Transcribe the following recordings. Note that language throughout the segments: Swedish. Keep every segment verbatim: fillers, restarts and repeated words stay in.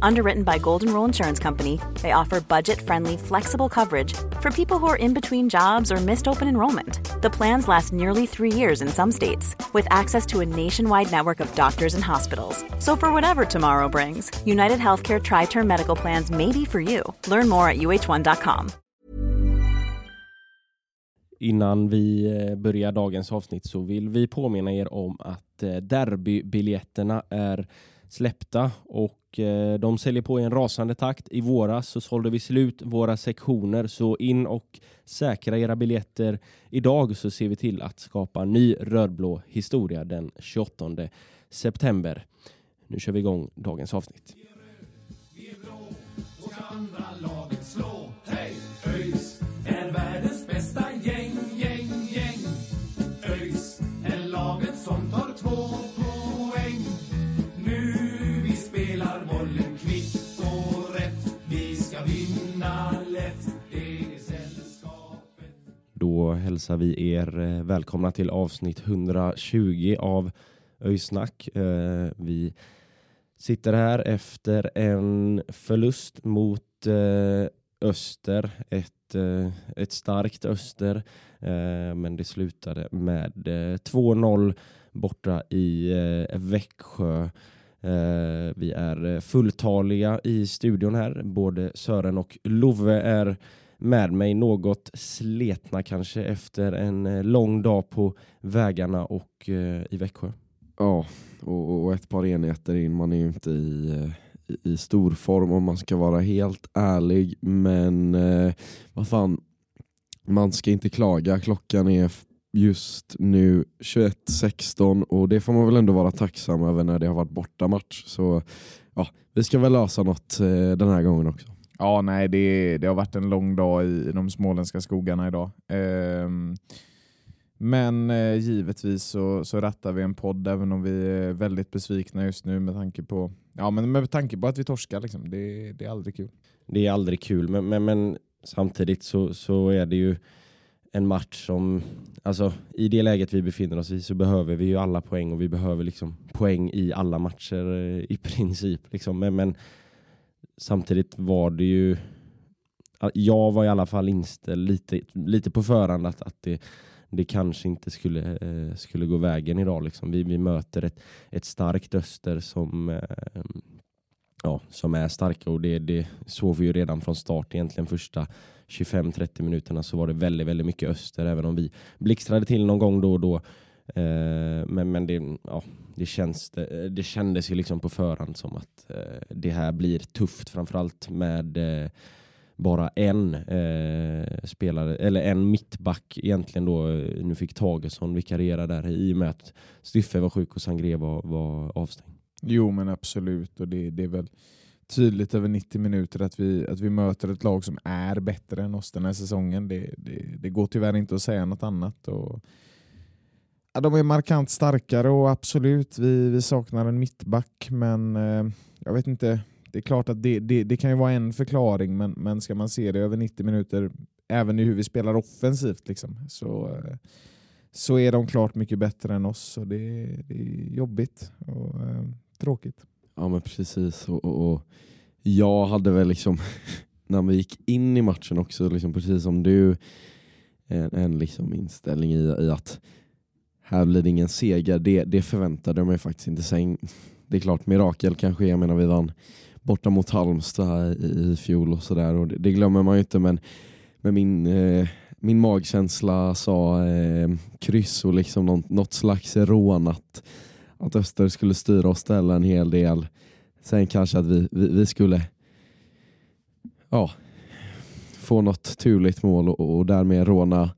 Underwritten by Golden Rule Insurance Company, they offer budget-friendly, flexible coverage for people who are in between jobs or missed open enrollment. The plans last nearly three years in some states, with access to a nationwide network of doctors and hospitals. So for whatever tomorrow brings, UnitedHealthcare Tri-Term Medical Plans may be for you. Learn more at U H one dot com. Innan vi börjar dagens avsnitt så vill vi påminna er om att derbybiljetterna är släppta och de säljer på i en rasande takt. I våras så sålde vi slut våra sektioner, så in och säkra era biljetter idag så ser vi till att skapa ny rödblå historia den tjugoåttonde september. Nu kör vi igång dagens avsnitt. Vi är röd, vi är blå och andra laget slå. Hej, ÖIS är världens bästa gäng, gäng, gäng. ÖIS är laget som tar två. Då hälsar vi er välkomna till avsnitt etthundratjugo av Öjsnack. Vi sitter här efter en förlust mot Öster, ett, ett starkt Öster. Men det slutade med två noll borta i Växjö. Vi är fulltaliga i studion här. Både Sören och Love är med mig, något sletna kanske efter en lång dag på vägarna och eh, i Växjö. Ja, och, och ett par enheter in. Man är ju inte i, i, i stor form om man ska vara helt ärlig. Men eh, vad fan, man ska inte klaga. Klockan är just nu tjugoett sexton och det får man väl ändå vara tacksam över när det har varit bortamatch. Så ja, vi ska väl lösa något eh, den här gången också. Ja, nej, det, det har varit en lång dag i, i de småländska skogarna idag. Ehm, men eh, givetvis så, så rattar vi en podd även om vi är väldigt besvikna just nu med tanke på, ja, men med tanke på att vi torskar. Liksom. Det, det är aldrig kul. Det är aldrig kul, men, men, men samtidigt så, så är det ju en match som, alltså i det läget vi befinner oss i så behöver vi ju alla poäng och vi behöver liksom poäng i alla matcher i princip. Liksom. Men... men samtidigt var det ju, jag var i alla fall inställd lite, lite på förhand att, att det, det kanske inte skulle, eh, skulle gå vägen idag. Liksom. Vi, vi möter ett, ett starkt Öster som, eh, ja, som är starka och det, det såg vi ju redan från start egentligen. Första tjugofem trettio minuterna så var det väldigt, väldigt mycket Öster även om vi blixtrade till någon gång då och då. Uh, men men det, ja, det, känns, det, det kändes ju liksom på förhand som att uh, det här blir tufft, framförallt med uh, bara en uh, spelare eller en mittback egentligen då. Uh, nu fick Tagesson vikariera där i och med att Styffe var sjuk och Sangré var, var avstängd. Jo, men absolut, och det, det är väl tydligt över nittio minuter att vi, att vi möter ett lag som är bättre än oss den här säsongen. Det, det, det går tyvärr inte att säga något annat och ja, de är markant starkare och absolut, vi, vi saknar en mittback, men eh, jag vet inte, det är klart att det, det, det kan ju vara en förklaring, men, men ska man se det över nittio minuter, även i hur vi spelar offensivt liksom, så, eh, så är de klart mycket bättre än oss och det, det är jobbigt och eh, tråkigt. Ja, men precis, och, och, och jag hade väl liksom, när vi gick in i matchen också, liksom, precis som du, en, en liksom inställning i, i att här blir det ingen seger. Det, det förväntade mig faktiskt inte. Sen, det är klart, mirakel kanske. Jag menar, vi vann borta mot Halmstad i, i fjol och sådär. Och det, det glömmer man ju inte. Men, men min, eh, min magkänsla sa eh, kryss och liksom något, något slags rån att, att Öster skulle styra och ställa en hel del. Sen kanske att vi, vi, vi skulle ja, få något turligt mål och, och därmed råna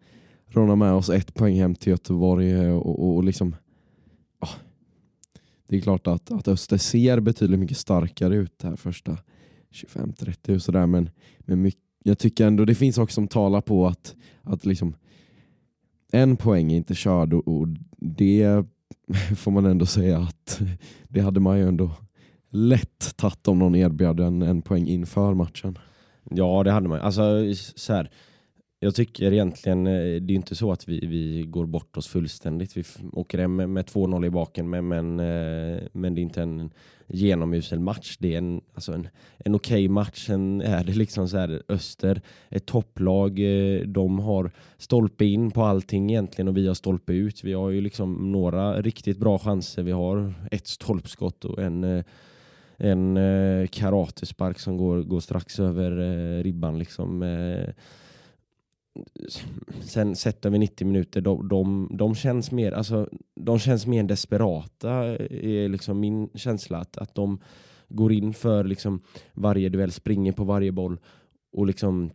Råna med oss ett poäng hem till Göteborg och, och, och liksom ja, det är klart att, att Öster ser betydligt mycket starkare ut det här första tjugofem trettio och sådär, men, men mycket, jag tycker ändå det finns också som talar på att, att liksom en poäng är inte körd och, och det får man ändå säga att det hade man ju ändå lätt tagit om någon erbjöd en, en poäng inför matchen. Ja, det hade man. Alltså så här, jag tycker egentligen det är inte så att vi, vi går bort oss fullständigt. Vi åker hem med, med två noll i baken, men, men, men det är inte en genomusel match. Det är en, alltså en, en okej match. Sen är det liksom så här, Öster, ett topplag. De har stolpe in på allting egentligen och vi har stolpe ut. Vi har ju liksom några riktigt bra chanser. Vi har ett stolpskott och en... en eh, karatespark som går, går strax över eh, ribban liksom. Eh, sen sätter vi nittio minuter. De, de, de känns mer, alltså, de känns mer desperata, är liksom min känsla, att, att de går in för liksom varje duell, springer på varje boll och liksom,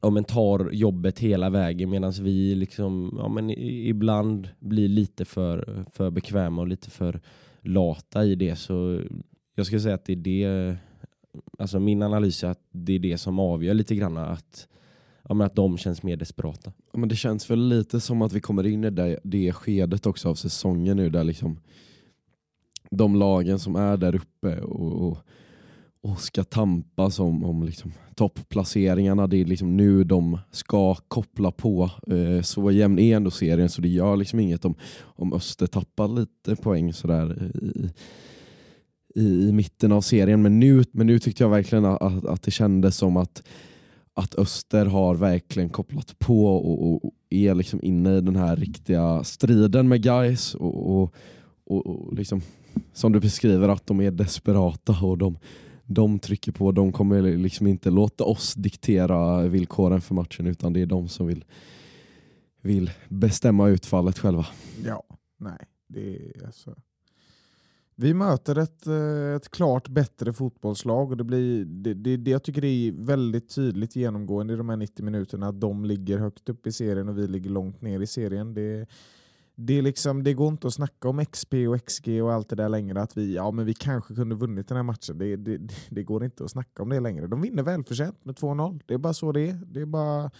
ja, men tar jobbet hela vägen, medan vi liksom, ja, men ibland blir lite för, för bekväma och lite för lata i det. Så jag skulle säga att det är det, alltså min analys är att det är det som avgör lite grann, att, ja, men att de känns mer desperata. Ja, men det känns väl lite som att vi kommer in i det, det skedet också av säsongen nu, där liksom de lagen som är där uppe och, och, och ska tampas om, om liksom toppplaceringarna, det är liksom nu de ska koppla på. Så jämn är ändå serien, så det gör liksom inget om, om Öster tappar lite poäng sådär i I, i mitten av serien, men nu, men nu tyckte jag verkligen att, att, att det kändes som att, att Öster har verkligen kopplat på och, och, och är liksom inne i den här riktiga striden med guys och, och, och, och liksom, som du beskriver, att de är desperata och de, de trycker på. De kommer liksom inte låta oss diktera villkoren för matchen, utan det är de som vill, vill bestämma utfallet själva. Ja, nej, det är alltså... Vi möter ett, ett klart bättre fotbollslag, och det blir det, det, det jag tycker det är väldigt tydligt genomgående i de här nittio minuterna, att de ligger högt upp i serien och vi ligger långt ner i serien. Det, det, är liksom, det går inte att snacka om X P och X G och allt det där längre, att vi, ja, men vi kanske kunde vunnit den här matchen. Det, det, det går inte att snacka om det längre. De vinner välförtjänt med två noll. Det är bara så det är. Det är bara...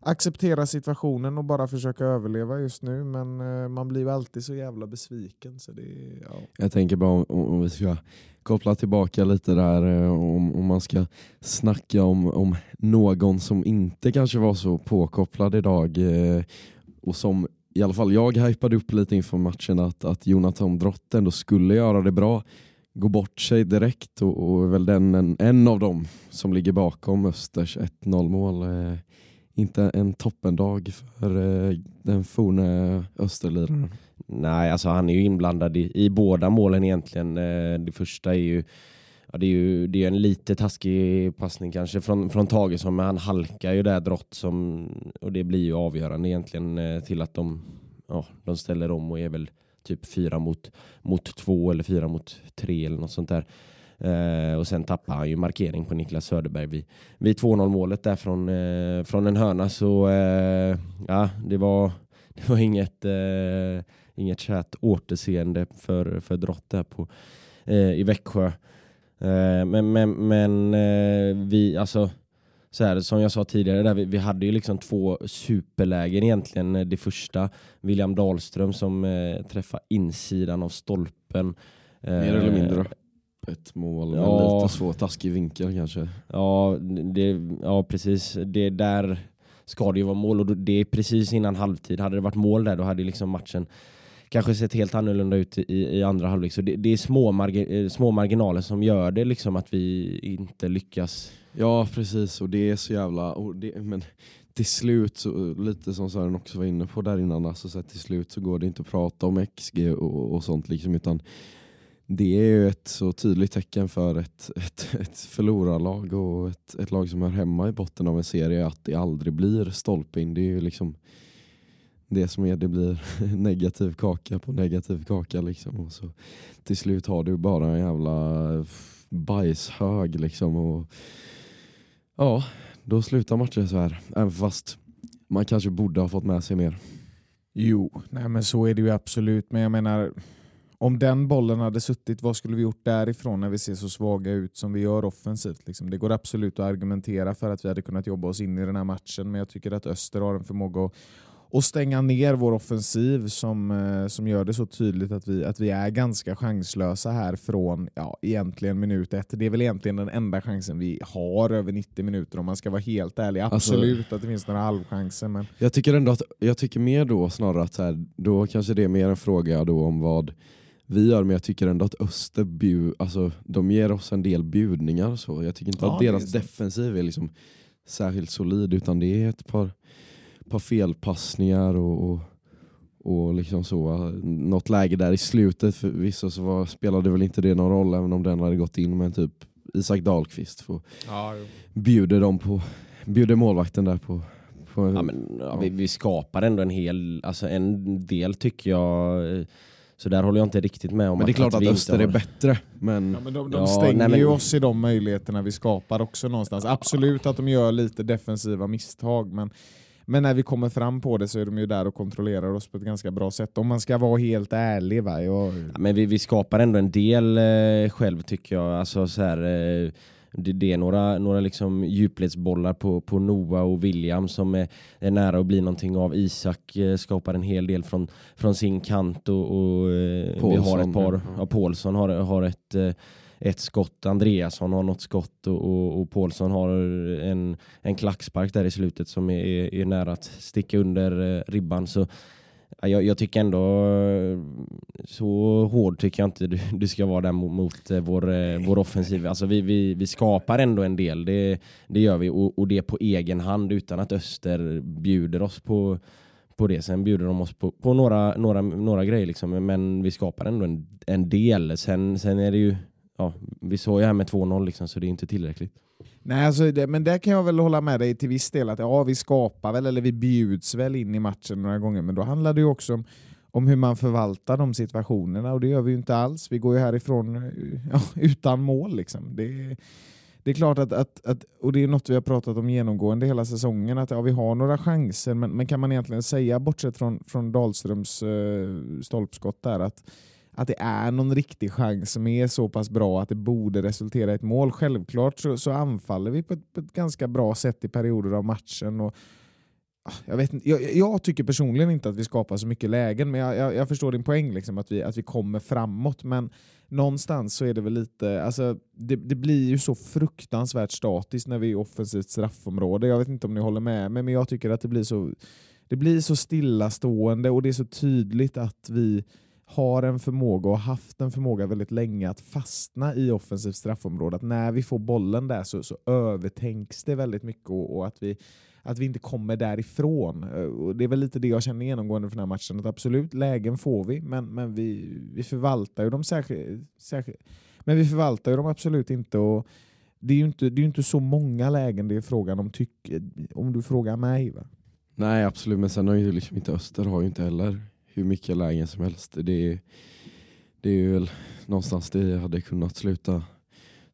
acceptera situationen och bara försöka överleva just nu, men man blir alltid så jävla besviken, så det, ja. Jag tänker bara om, om vi ska koppla tillbaka lite där, om, om man ska snacka om, om någon som inte kanske var så påkopplad idag, och som i alla fall jag hypade upp lite inför matchen, att, att Jonathan Drott ändå skulle göra det bra, gå bort sig direkt, och, och väl den, en, en av dem som ligger bakom Östers ett noll mål. Inte en toppendag för eh, den forne Österliraren. Nej, alltså han är ju inblandad i, i båda målen egentligen. Eh, det första är ju, ja, det är ju det är en lite taskig passning kanske från, från Tagesson, men han halkar ju där Drott som, och det blir ju avgörande egentligen eh, till att de, ja, de ställer om och är väl typ fyra mot, mot två eller fyra mot tre eller något sånt där. Uh, och sen tappar han ju markering på Niklas Söderberg vid, vid två noll målet där från, uh, från en hörna, så uh, ja, det var det var inget uh, inget kärt återseende för, för Drott där på, uh, i Växjö, uh, men, men, men uh, vi, alltså så här, som jag sa tidigare där, vi, vi hade ju liksom två superlägen egentligen. Det första, William Dahlström som uh, träffar insidan av stolpen, uh, mer eller mindre ett mål, men ja, lite svår taskig vinkel kanske. Ja, det, ja, precis. Det där ska det ju vara mål, och det är precis innan halvtid. Hade det varit mål där, då hade liksom matchen kanske sett helt annorlunda ut i, i andra halvlek. Så det, det är små, marge, små marginaler som gör det liksom att vi inte lyckas. Ja, precis. Och det är så jävla... Och det, men till slut, så, lite som Sören också var inne på där innan, alltså, så till slut så går det inte att prata om X G och, och sånt liksom, utan... Det är ju ett så tydligt tecken för ett, ett, ett förlorarlag och ett, ett lag som är hemma i botten av en serie, att det aldrig blir stolp in. Det är ju liksom det som är, det blir negativ kaka på negativ kaka liksom. Och så till slut har du bara en jävla bajshög liksom. Och ja, då slutar matchen så här. Även fast man kanske borde ha fått med sig mer. Jo, nej, men så är det ju absolut. Men jag menar... Om den bollen hade suttit, vad skulle vi gjort därifrån när vi ser så svaga ut som vi gör offensivt? Liksom? Det går absolut att argumentera för att vi hade kunnat jobba oss in i den här matchen, men jag tycker att Öster har en förmåga att och stänga ner vår offensiv som, som gör det så tydligt att vi, att vi är ganska chanslösa här från ja, egentligen minut ett. Det är väl egentligen den enda chansen vi har över nittio minuter om man ska vara helt ärlig. Absolut alltså, att det finns några halvchanser. Men... Jag tycker ändå att, jag tycker mer då snarare att här, då kanske det är mer en fråga då om vad vi gör, men jag tycker ändå att Öster bjud, alltså, de ger oss en del bjudningar. Så. Jag tycker inte ja, att deras är defensiv är liksom särskilt solid, utan det är ett par... på felpassningar och, och, och liksom så. Något läge där i slutet för vissa så var, spelade väl inte det någon roll även om den hade gått in, men typ Isak Dahlqvist får ja, bjuder dem på bjuder målvakten där på, på ja, men, ja. Vi, vi skapar ändå en hel alltså en del tycker jag. Så där håller jag inte riktigt med om. Men det är klart att, att Öster är bättre. Men, ja, men de, de ja, stänger nej, men... ju oss i de möjligheterna vi skapar också någonstans. Absolut att de gör lite defensiva misstag, men Men när vi kommer fram på det så är de ju där och kontrollerar oss på ett ganska bra sätt. Om man ska vara helt ärlig. Va? Jag... Ja, men vi, vi skapar ändå en del eh, själv tycker jag. Alltså, så här, eh, det, det är några, några liksom djupledsbollar på, på Noah och William som är, är nära att bli någonting av. Isak eh, skapar en hel del från, från sin kant. Och, och eh, vi har ett par. Ja. Ja, Pålsson har, har ett... Eh, ett skott, Andreasson har något skott och, och, och Pålsson har en, en klackspark där i slutet som är, är, är nära att sticka under eh, ribban. Så jag, jag tycker ändå så hård tycker jag inte du, du ska vara där mot, mot eh, vår, eh, vår offensiv. Alltså vi, vi, vi skapar ändå en del, det, det gör vi och, och det på egen hand utan att Öster bjuder oss på på det. Sen bjuder de oss på, på några, några, några grejer liksom, men vi skapar ändå en, en del. Sen, sen är det ju ja, vi såg ju här med två noll liksom, så det är inte tillräckligt. Nej, alltså, det, men där kan jag väl hålla med dig till viss del att ja, vi skapar väl eller vi bjuds väl in i matchen några gånger, men då handlar det ju också om, om hur man förvaltar de situationerna och det gör vi ju inte alls. Vi går ju härifrån ja, utan mål liksom. Det, det är klart att, att, att, och det är något vi har pratat om genomgående hela säsongen, att ja, vi har några chanser, men, men kan man egentligen säga bortsett från, från Dahlströms uh, stolpskott där att att det är någon riktig chans som är så pass bra att det borde resultera i ett mål. Självklart så, så anfaller vi på ett, på ett ganska bra sätt i perioder av matchen. Och, jag, vet inte, jag, jag tycker personligen inte att vi skapar så mycket lägen, men jag, jag, jag förstår din poäng liksom, att, vi, att vi kommer framåt. Men någonstans så är det väl lite... Alltså, det, det blir ju så fruktansvärt statiskt när vi är offensivt straffområde. Jag vet inte om ni håller med mig, men jag tycker att det blir så, det blir så stillastående och det är så tydligt att vi... har en förmåga och haft en förmåga väldigt länge att fastna i offensivt straffområde. Att när vi får bollen där så, så övertänks det väldigt mycket och, och att, vi, att vi inte kommer därifrån. Och det är väl lite det jag känner genomgående för den här matchen. Att absolut, lägen får vi, men, men vi, vi förvaltar ju dem särskilt, särskilt. Men vi förvaltar ju dem absolut inte och det är ju inte, det är inte så många lägen det är frågan om, tyck, om du frågar mig. Va? Nej, absolut. Men sen har ju liksom inte Öster har ju inte heller hur mycket lägen som helst. Det är, det är ju väl någonstans det hade kunnat sluta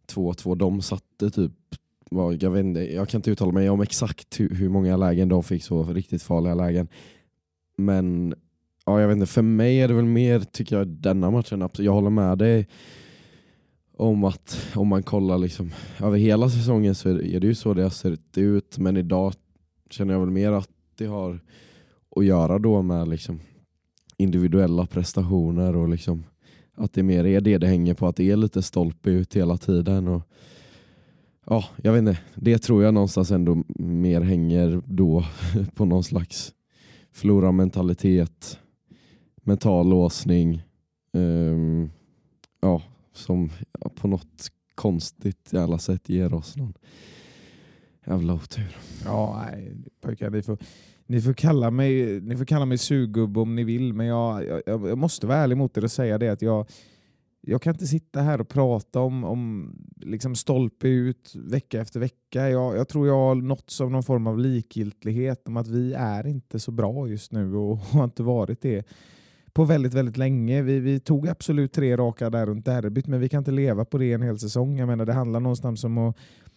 två två. De satte typ, jag vet inte, jag kan inte uttala mig om exakt hur, hur många lägen de fick, så riktigt farliga lägen. Men ja, jag vet inte, för mig är det väl mer, tycker jag, denna matchen. Jag håller med dig om att om man kollar liksom över hela säsongen så är det ju så det har sett ut. Men idag känner jag väl mer att det har att göra då med liksom individuella prestationer och liksom att det mer är det det hänger på, att det är lite stolpe ut hela tiden och ja, jag vet inte, det tror jag någonstans ändå mer hänger då på någon slags flora mentalitet, mental låsning um, ja, som ja, på något konstigt jävla sätt ger oss någon jävla otur. Ja, nej, pojkar, vi får Ni får kalla mig, ni får kalla mig suggubb om ni vill, men jag, jag, jag måste vara ärlig mot er och säga det att jag, jag kan inte sitta här och prata om, om liksom stolpe ut vecka efter vecka. Jag, jag tror jag har nåtts av någon form av likgiltighet om att vi är inte så bra just nu och har inte varit det på väldigt, väldigt länge. Vi, vi tog absolut tre raka där runt derbyt, men vi kan inte leva på det en hel säsong. Jag menar, det handlar någonstans om att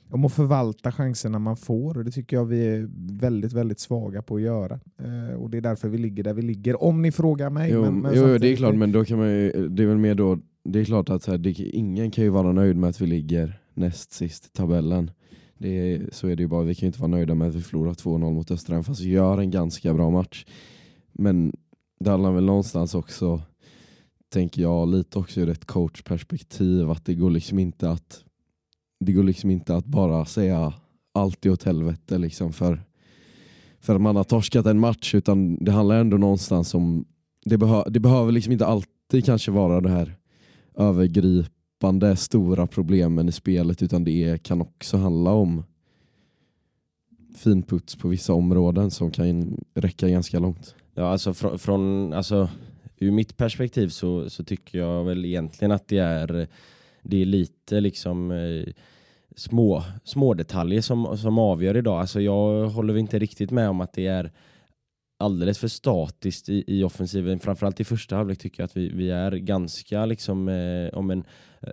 om att förvalta chanserna man får. Och det tycker jag vi är väldigt, väldigt svaga på att göra. Eh, och det är därför vi ligger där vi ligger. Om ni frågar mig. Jo, men, men jo det är klart. Men då kan man ju, det är väl mer då. Det är klart att så här, det, ingen kan ju vara nöjd med att vi ligger näst sist i tabellen. det är, så är det ju bara, vi kan ju inte vara nöjda med att vi förlorar två noll mot Öster, fast vi gör en ganska bra match. Men det handlar väl någonstans också, tänker jag, lite också ur ett coachperspektiv, att det går liksom inte att det går liksom inte att bara säga allt i åt helvete liksom för, för att man har torskat en match, utan det handlar ändå någonstans om det, behö, det behöver liksom inte alltid kanske vara det här övergripande stora problemen i spelet, utan det kan också handla om finputs på vissa områden som kan räcka ganska långt. Ja, alltså från, från alltså ur mitt perspektiv så, så tycker jag väl egentligen att det är det är lite liksom eh, små, små detaljer som, som avgör idag. Alltså jag håller inte riktigt med om att det är alldeles för statiskt i, i offensiven. Framförallt i första halvlek tycker jag att vi, vi är ganska liksom, eh, om en,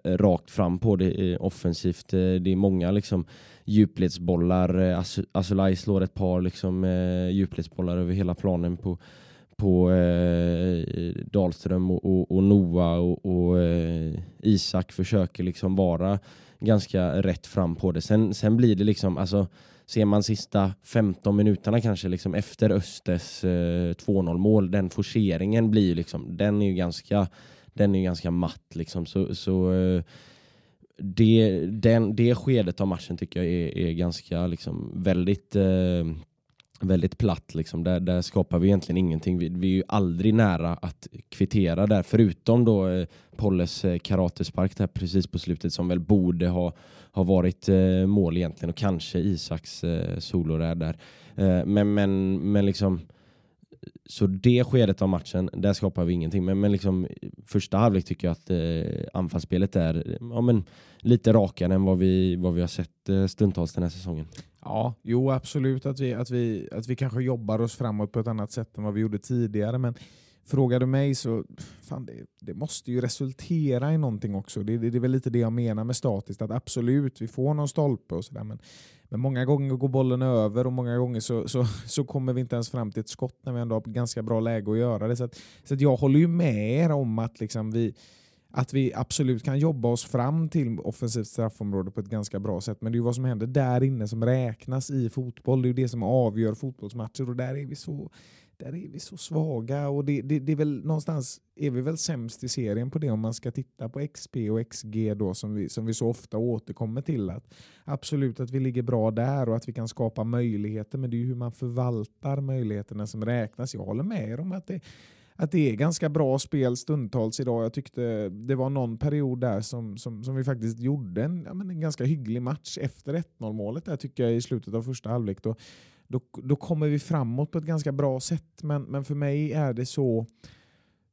rakt fram på det eh, offensivt. Eh, det är många liksom, djupledsbollar. Eh, Azulay slår ett par liksom, eh, djupledsbollar över hela planen på på eh, Dahlström och, och, och Noah och, och eh, Isak försöker liksom vara ganska rätt fram på det. Sen, sen blir det liksom, alltså ser man sista femton minuterna kanske liksom efter Östers eh, två noll mål, den forceringen blir liksom, den är ju ganska den är ju ganska matt liksom, så, så eh, det, den, det skedet av matchen tycker jag är, är ganska liksom väldigt eh, väldigt platt liksom. Där, där skapar vi egentligen ingenting. Vi, vi är ju aldrig nära att kvittera där. Förutom då eh, Polles eh, karatespark där precis på slutet som väl borde ha, ha varit eh, mål egentligen. Och kanske Isaks eh, solo där. där. Eh, men, men, men liksom så det skedet av matchen, där skapar vi ingenting. Men, men liksom första halvlek tycker jag att eh, anfallsspelet är ja, men, lite rakare än vad vi, vad vi har sett eh, stundtals den här säsongen. Ja, jo absolut att vi, att, vi, att vi kanske jobbar oss framåt på ett annat sätt än vad vi gjorde tidigare. Men frågar du mig så, fan det, det måste ju resultera i någonting också. Det, det, det är väl lite det jag menar med statiskt. Att absolut, vi får någon stolpe och sådär. Men, men många gånger går bollen över och många gånger så, så, så kommer vi inte ens fram till ett skott när vi ändå har ganska bra läge att göra det. Så, att, så att jag håller ju med er om att liksom vi... Att vi absolut kan jobba oss fram till offensivt straffområde på ett ganska bra sätt. Men det är ju vad som händer där inne som räknas i fotboll. Det är ju det som avgör fotbollsmatcher. Och där är vi så, där är vi så svaga. Och det, det, det är väl någonstans är vi väl sämst i serien på det. Om man ska titta på X P och X G då. Som vi, som vi så ofta återkommer till. Att absolut att vi ligger bra där. Och att vi kan skapa möjligheter. Men det är ju hur man förvaltar möjligheterna som räknas. Jag håller med er om att det... Att det är ganska bra spel stundtals idag. Jag tyckte det var någon period där som, som, som vi faktiskt gjorde en, ja, men en ganska hygglig match efter ett noll-målet där tycker jag i slutet av första halvlek. Då, då, då kommer vi framåt på ett ganska bra sätt. Men, men för mig är det så,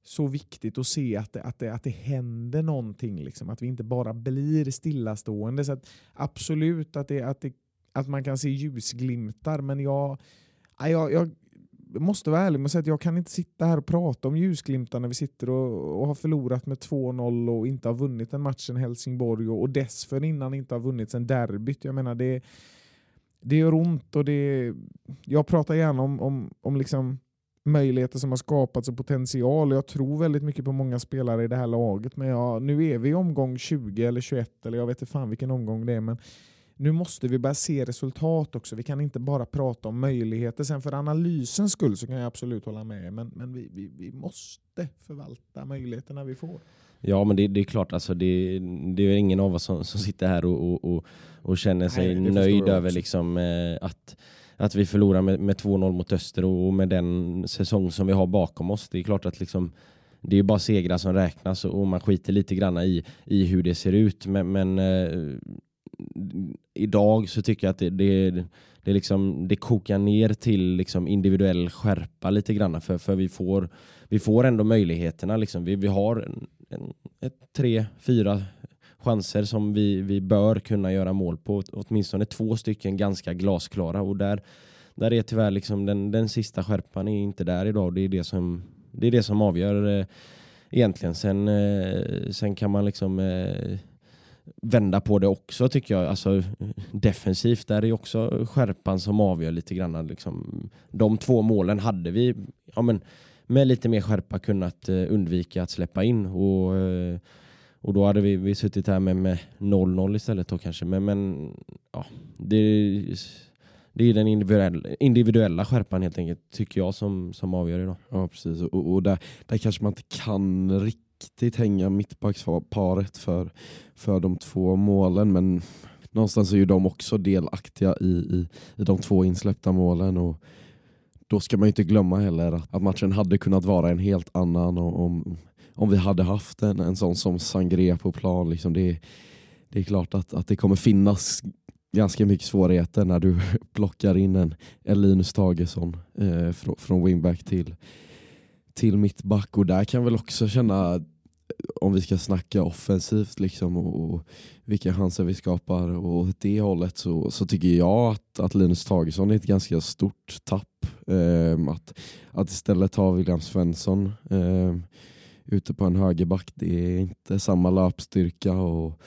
så viktigt att se att det, att det, att det händer någonting. Liksom. Att vi inte bara blir stillastående. Så att absolut att, det, att, det, att man kan se ljusglimtar. Men jag... jag, jag Jag måste vara ärlig med att säga att jag kan inte sitta här och prata om ljusglimtar när vi sitter och, och har förlorat med två noll och inte har vunnit en match i Helsingborg och, och dessförinnan inte har vunnit en derbyt. Jag menar, det, det gör ont och det, jag pratar gärna om, om, om liksom möjligheter som har skapats och potential. Jag tror väldigt mycket på många spelare i det här laget, men ja, nu är vi i omgång tjugo eller tjugoett eller jag vet inte fan vilken omgång det är, men nu måste vi bara se resultat också. Vi kan inte bara prata om möjligheter. Sen för analysens skull så kan jag absolut hålla med. Men, men vi, vi, vi måste förvalta möjligheterna vi får. Ja, men det, det är klart. Alltså, det, det är ingen av oss som, som sitter här och, och, och känner sig Nej, nöjd över liksom, eh, att, att vi förlorar med, med två noll mot Öster och med den säsong som vi har bakom oss. Det är klart att... Liksom, det är ju bara segrar som räknas och man skiter lite grann i, i hur det ser ut. Men... men eh, idag så tycker jag att det, det, det, liksom, det kokar ner till liksom individuell skärpa lite grann för, för vi, får, vi får ändå möjligheterna. Liksom. Vi, vi har en, en, ett, tre, fyra chanser som vi, vi bör kunna göra mål på. Åtminstone två stycken ganska glasklara och där, där är tyvärr liksom den, den sista skärpan är inte där idag. Det är det som, det är det som avgör eh, egentligen. Sen, eh, sen kan man liksom... Eh, vända på det också tycker jag, alltså defensivt där är också skärpan som avgör lite grann liksom. De två målen hade vi ja, men, med lite mer skärpa kunnat undvika att släppa in och, Och då hade vi, vi suttit här med, med noll noll istället då kanske. Men, men ja, det, det är den individuella, individuella skärpan helt enkelt, tycker jag, som, som avgör idag. Ja, precis. Och, och där, där kanske man inte kan riktigt hänga mittbacksparet för, för de två målen. Men någonstans är ju de också delaktiga i, i, i de två insläppta målen. Och då ska man ju inte glömma heller att, att matchen hade kunnat vara en helt annan och, om... Om vi hade haft en, en sån som Sangré på plan. Liksom det, det är klart att, att det kommer finnas ganska mycket svårigheter när du plockar in en, en Linus Tagesson eh, från, från wingback till, till mittback. Och där kan väl också känna, om vi ska snacka offensivt liksom, och, och vilka chanser vi skapar och det hållet, så, så tycker jag att, att Linus Tagesson är ett ganska stort tapp. Eh, att, att istället ha William Svensson eh, ute på en högerback, det är inte samma löpstyrka. Och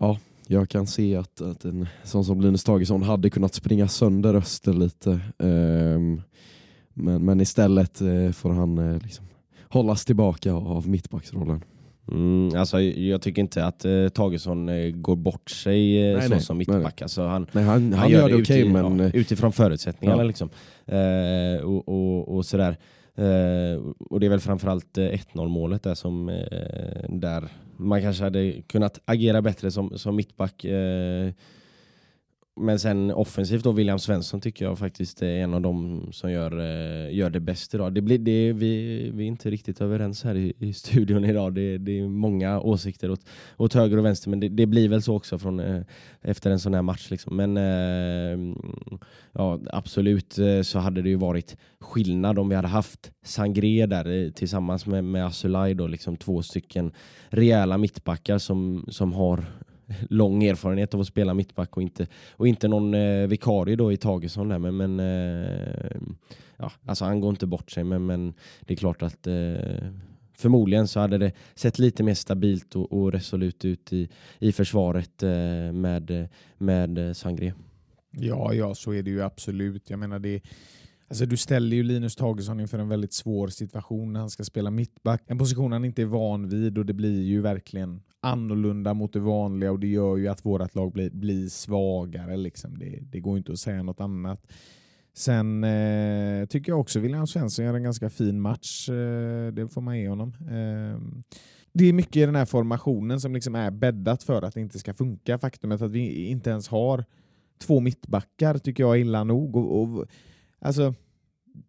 ja, jag kan se att, att en sån som Linus Tagesson hade kunnat springa sönder Öster lite. Um, men, men istället får han liksom hållas tillbaka av mittbacksrollen. Mm, alltså, jag tycker inte att eh, Tagesson eh, går bort sig eh, nej, så nej, som mittback. Alltså, han, nej, han, han, han gör, gör det okay, utifrån, men... ja, utifrån förutsättningarna. Ja. Liksom. Eh, och, och, och sådär. Uh, och det är väl framförallt uh, ett noll-målet där, som, uh, där man kanske hade kunnat agera bättre som, som mittback. Uh, men sen offensivt då, William Svensson tycker jag faktiskt är en av dem som gör, uh, gör det bäst idag. Det blir, det, vi, vi är inte riktigt överens här i, i studion idag. Det, det är många åsikter åt, åt höger och vänster, men det, det blir väl så också från, uh, efter en sån här match. Liksom. Men uh, ja, absolut uh, så hade det ju varit skillnad om vi hade haft Sangré där tillsammans med, med Azulay då, liksom två stycken rejäla mittbackar som, som har lång erfarenhet av att spela mittback, och inte, och inte någon eh, vikarie då i Tagesson där, men, men eh, ja, alltså han går inte bort sig, men, men det är klart att eh, förmodligen så hade det sett lite mer stabilt och, och resolut ut i, i försvaret eh, med, med Sangré. Ja, ja, så är det ju absolut. Jag menar det. Alltså du ställer ju Linus Tagesson inför en väldigt svår situation när han ska spela mittback. En position han inte är van vid, och det blir ju verkligen annorlunda mot det vanliga, och det gör ju att vårat lag blir, blir svagare. Liksom. Det, det går inte att säga något annat. Sen eh, tycker jag också William Svensson gör en ganska fin match. Eh, det får man ge honom. Eh, det är mycket i den här formationen som liksom är bäddat för att det inte ska funka. Faktumet att vi inte ens har två mittbackar tycker jag är illa nog. Och, och, alltså,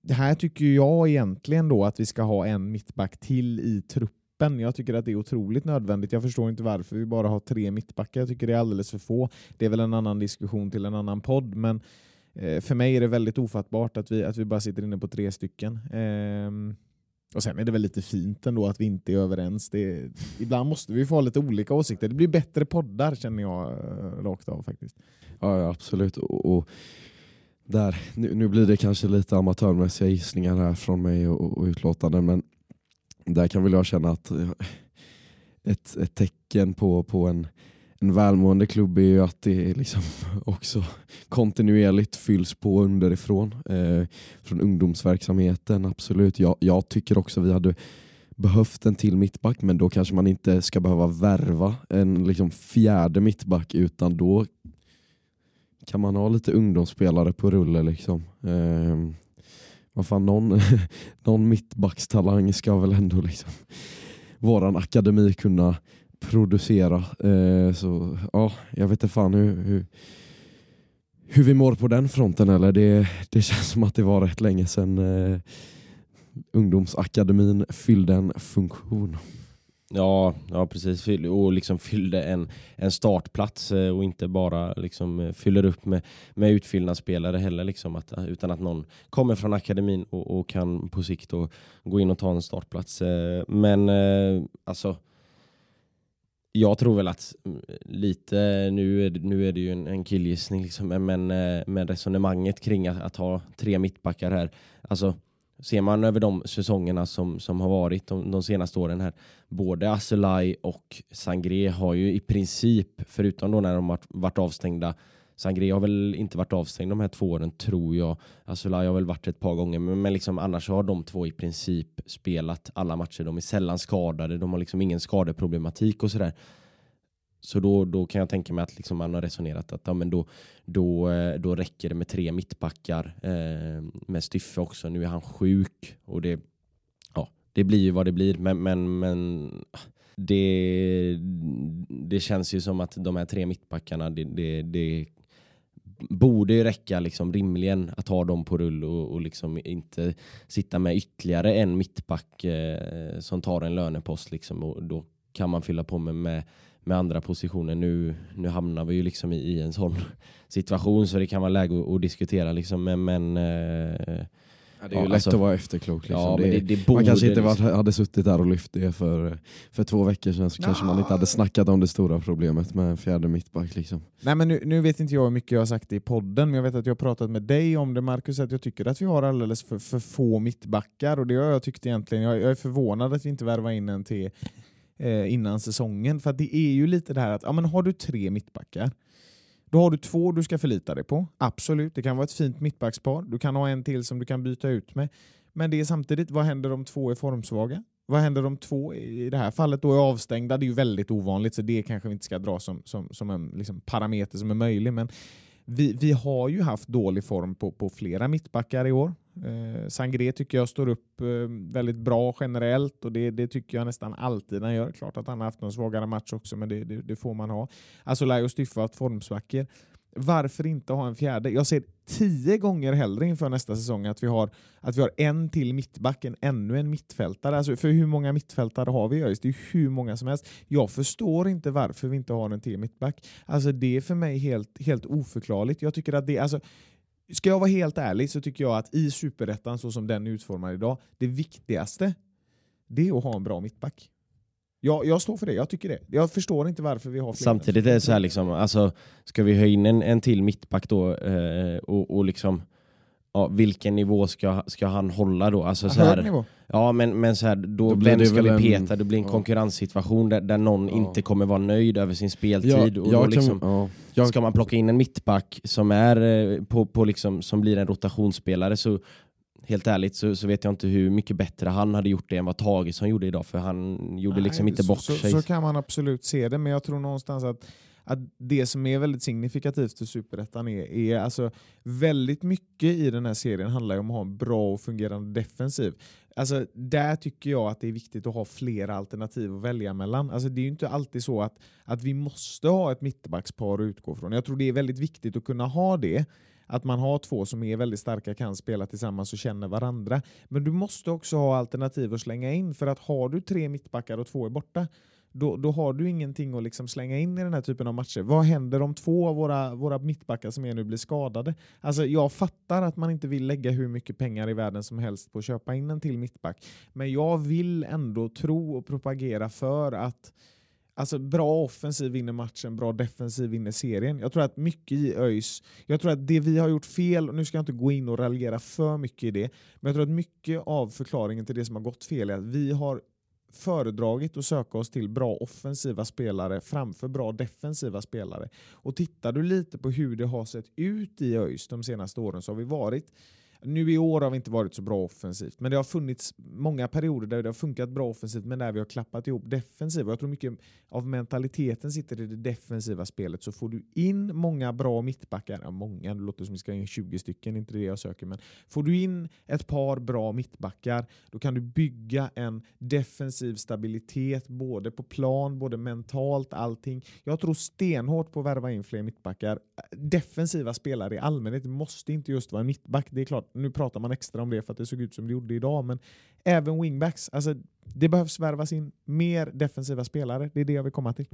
det här tycker jag egentligen då att vi ska ha en mittback till i truppen. Jag tycker att det är otroligt nödvändigt. Jag förstår inte varför vi bara har tre mittbackar. Jag tycker det är alldeles för få. Det är väl en annan diskussion till en annan podd. Men eh, för mig är det väldigt ofattbart att vi, att vi bara sitter inne på tre stycken. Eh, och sen är det väl lite fint ändå att vi inte är överens. Det, ibland måste vi få lite olika åsikter. Det blir bättre poddar känner jag eh, rakt av faktiskt. Ja, ja absolut. Och... och... Där, nu, nu blir det kanske lite amatörmässiga gissningar här från mig och, och utlåtanden, men där kan väl jag känna att ett, ett tecken på, på en, en välmående klubb är ju att det liksom också kontinuerligt fylls på underifrån, eh, från ungdomsverksamheten, absolut. Jag, jag tycker också vi hade behövt en till mittback, men då kanske man inte ska behöva värva en liksom fjärde mittback, utan då kan man ha lite ungdomsspelare på rulle liksom. Eh, vad fan, någon, någon mittbackstalang ska väl ändå liksom våran akademi kunna producera. Eh, så ja, jag vet inte fan hur, hur, hur vi mår på den fronten, eller det, det känns som att det var rätt länge sedan eh, ungdomsakademin fyllde en funktion. Ja, ja, precis. Och liksom fyllde en, en startplats och inte bara liksom fyller upp med, med utfyllnadsspelare heller. Liksom att, utan att någon kommer från akademin och, och kan på sikt då gå in och ta en startplats. Men alltså, jag tror väl att lite, nu är, nu är det ju en, en killgissning, liksom, men, men resonemanget kring att, att ha tre mittbackar här, alltså... Ser man över de säsongerna som, som har varit de, de senaste åren här, både Azulay och Sangré har ju i princip, förutom då när de har varit avstängda, Sangré har väl inte varit avstängd de här två åren, tror jag. Azulay har väl varit ett par gånger. Men, men liksom, annars har de två i princip spelat alla matcher. De är sällan skadade. De har liksom ingen skadeproblematik och sådär. Så då, då kan jag tänka mig att liksom man har resonerat att ja, men då, då, då räcker det med tre mittbackar eh, med Styffe också. Nu är han sjuk och det, ja, det blir ju vad det blir. Men, men, men det, det känns ju som att de här tre mittbackarna, det, det, det borde ju räcka liksom rimligen att ha dem på rull och, och liksom inte sitta med ytterligare en mittback eh, som tar en lönepost. Liksom, och då kan man fylla på med... med med andra positioner. Nu, nu hamnar vi ju liksom i, i en sån situation så det kan vara läge att diskutera liksom, men, men eh, ja, det är ju ja, lätt alltså, att vara efterklok liksom. Ja, det, det, det man kanske inte var, hade suttit där och lyft det för, för två veckor sedan så ja. Kanske man inte hade snackat om det stora problemet med fjärde mittback liksom. Nej, men nu, nu vet inte jag hur mycket jag har sagt i podden, men jag vet att jag har pratat med dig om det, Marcus, att jag tycker att vi har alldeles för, för få mittbackar, och det har jag tyckt egentligen. Jag, jag är förvånad att vi inte värvar in en till innan säsongen, för att det är ju lite det här att ja, men har du tre mittbackar, då har du två du ska förlita dig på. Absolut, det kan vara ett fint mittbackspar, du kan ha en till som du kan byta ut med, men det är samtidigt, vad händer om två är formsvaga? Vad händer om två i det här fallet då är avstängda? Det är ju väldigt ovanligt, så det kanske vi inte ska dra som, som, som en liksom parameter som är möjlig, men vi, vi har ju haft dålig form på, på flera mittbackar i år. Eh, Sangré tycker jag står upp eh, väldigt bra generellt, och det, det tycker jag nästan alltid han gör. Klart att han har haft någon svagare match också, men det, det, det får man ha. Azulay och Styffe har haft formsvackor. Varför inte ha en fjärde? Jag ser tio gånger hellre inför nästa säsong att vi har, att vi har en till mittbacken, ännu en mittfältare. Alltså, för hur många mittfältare har vi? Just det är hur många som helst. Jag förstår inte varför vi inte har en till mittback. Alltså, det är för mig helt, helt oförklarligt. Jag tycker att det... Alltså, ska jag vara helt ärlig så tycker jag att i Superettan så som den är utformad idag, det viktigaste, det är att ha en bra mittback. Jag, jag står för det, jag tycker det. Jag förstår inte varför vi har... Samtidigt är det så här liksom, alltså, ska vi höja in en, en till mittback då eh, och, och liksom, ja, vilken nivå ska, ska han hålla då? Alltså, så här, hög nivå. Ja, men, men så här, då, då vem ska vi peta? En, det blir en ja. konkurrenssituation där, där någon ja. inte kommer vara nöjd över sin speltid. Ja, och då liksom, kan, ja. jag, ska man plocka in en mittback som, är, på, på liksom, som blir en rotationsspelare, så helt ärligt så, så vet jag inte hur mycket bättre han hade gjort det än vad Tagesson gjorde idag. För han gjorde Nej, liksom inte bort sig. Så, så kan man absolut se det, men jag tror någonstans att att det som är väldigt signifikativt för Superettan är, är alltså väldigt mycket i den här serien handlar ju om att ha en bra och fungerande defensiv. Alltså där tycker jag att det är viktigt att ha flera alternativ att välja mellan. Alltså det är ju inte alltid så att, att vi måste ha ett mittbackspar att utgå från. Jag tror det är väldigt viktigt att kunna ha det. Att man har två som är väldigt starka, kan spela tillsammans och känner varandra. Men du måste också ha alternativ att slänga in, för att har du tre mittbackar och två är borta, Då, då har du ingenting att liksom slänga in i den här typen av matcher. Vad händer om två av våra, våra mittbackar som är nu blir skadade? Alltså jag fattar att man inte vill lägga hur mycket pengar i världen som helst på att köpa in en till mittback. Men jag vill ändå tro och propagera för att alltså bra offensiv vinner matchen, bra defensiv vinner serien. Jag tror att mycket i ÖIS, jag tror att det vi har gjort fel, och nu ska jag inte gå in och raljera för mycket i det, men jag tror att mycket av förklaringen till det som har gått fel är att vi har föredragit att söka oss till bra offensiva spelare framför bra defensiva spelare. Och tittar du lite på hur det har sett ut i ÖIS de senaste åren, så har vi varit, nu i år har vi inte varit så bra offensivt, men det har funnits många perioder där det har funkat bra offensivt, men där vi har klappat ihop defensivt. Jag tror mycket av mentaliteten sitter i det defensiva spelet. Så får du in många bra mittbackar, ja, många, det låter som vi ska in tjugo stycken, inte det jag söker, men får du in ett par bra mittbackar, då kan du bygga en defensiv stabilitet både på plan, både mentalt, allting. Jag tror stenhårt på att värva in fler mittbackar. Defensiva spelare i allmänhet måste inte just vara en mittback, det är klart. Nu pratar man extra om det för att det såg ut som det gjorde idag. Men även wingbacks. Alltså, det behövs värvas in mer defensiva spelare. Det är det jag vill komma till.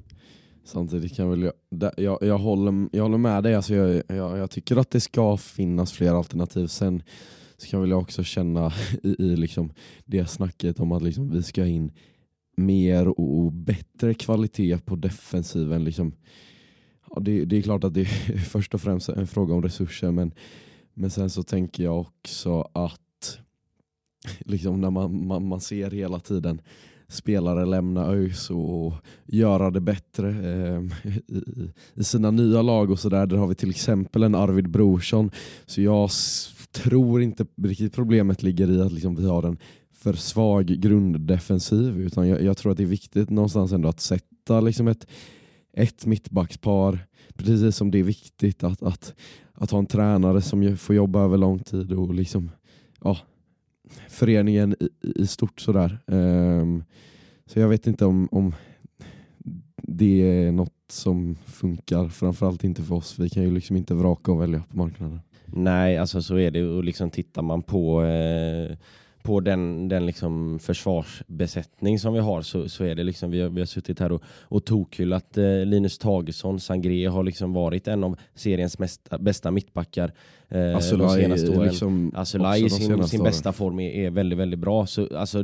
Samtidigt kan väl jag... Där, jag, jag, håller, jag håller med dig. Alltså jag, jag, jag tycker att det ska finnas fler alternativ. Sen så kan väl jag också känna i, i liksom det snacket om att liksom vi ska in mer och, och bättre kvalitet på defensiven. Liksom. Ja, det, det är klart att det är först och främst en fråga om resurser, men Men sen så tänker jag också att liksom när man, man, man ser hela tiden spelare lämna ÖIS och, och göra det bättre eh, i, i sina nya lag och sådär. Där har vi till exempel en Arvid Brosson. Så jag s- tror inte riktigt problemet ligger i att liksom vi har en för svag grunddefensiv, utan jag, jag tror att det är viktigt någonstans ändå att sätta liksom ett ett mittbackspar, precis som det är viktigt att, att, att ha en tränare som får jobba över lång tid och liksom, ja, föreningen i, i stort sådär. Um, så jag vet inte om, om det är något som funkar, framförallt inte för oss. Vi kan ju liksom inte vraka och välja på marknaden. Nej, alltså så är det, och liksom tittar man på eh... på den, den liksom försvarsbesättning som vi har, så, så är det liksom, vi har, vi har suttit här och, och tokhyllat eh, Linus Tagesson. Sangré har liksom varit en av seriens mesta, bästa mittbackar eh, Azulay, de senaste åren. Liksom Azulay i sin, sin bästa form är, är väldigt, väldigt bra. Så, alltså,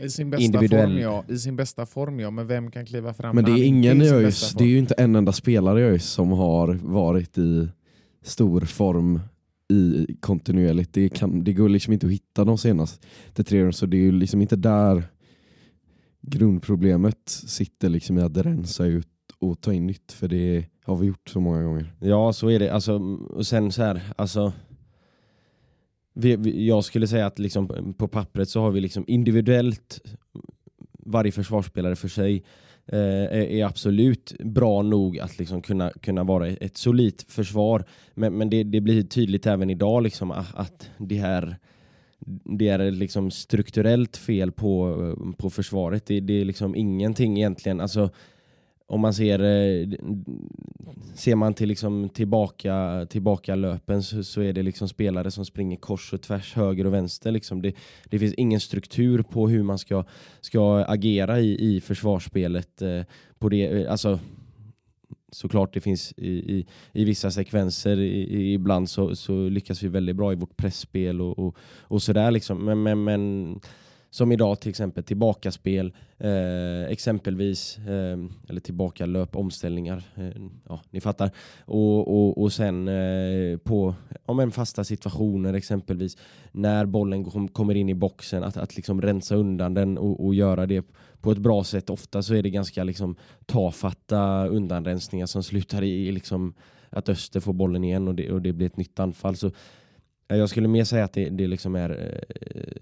I sin bästa individuell... form, ja. I sin bästa form, ja. Men vem kan kliva fram? Men det är ingen i ÖIS, det är ju inte en enda spelare i ÖIS som har varit i stor form i kontinuerligt. Det, kan, det går liksom inte att hitta de senaste tre åren, så det är ju liksom inte där grundproblemet sitter, liksom i att rensa ut och ta in nytt, för det har vi gjort så många gånger. Ja, så är det. Alltså, och sen så här, alltså vi, vi, jag skulle säga att liksom på pappret så har vi liksom individuellt, varje försvarsspelare för sig eh, är, är absolut bra nog att liksom kunna, kunna vara ett solitt försvar. Men, men det, det blir tydligt även idag liksom att, att det här, det är liksom strukturellt fel på, på försvaret. Det, det är liksom ingenting egentligen. Alltså, om man ser, ser man till liksom tillbaka, tillbaka löpen så, så är det liksom spelare som springer kors och tvärs, höger och vänster. Liksom det, det finns ingen struktur på hur man ska, ska agera i, i försvarsspelet. Eh, på det, alltså, såklart det finns i, i, i vissa sekvenser. I, i, ibland så, så lyckas vi väldigt bra i vårt pressspel och, och, och sådär. Liksom. Men... men, men som idag till exempel tillbakaspel, eh, exempelvis, eh, eller tillbaka löp, omställningar, eh, ja, ni fattar. Och, och, och sen eh, på om en fasta situationer, exempelvis när bollen kom, kommer in i boxen, att, att liksom rensa undan den och, och göra det på ett bra sätt. Ofta så är det ganska liksom tafatta undanrensningar som slutar i liksom att Öster får bollen igen och det, och det blir ett nytt anfall. Så jag skulle mer säga att det, det liksom är... Eh,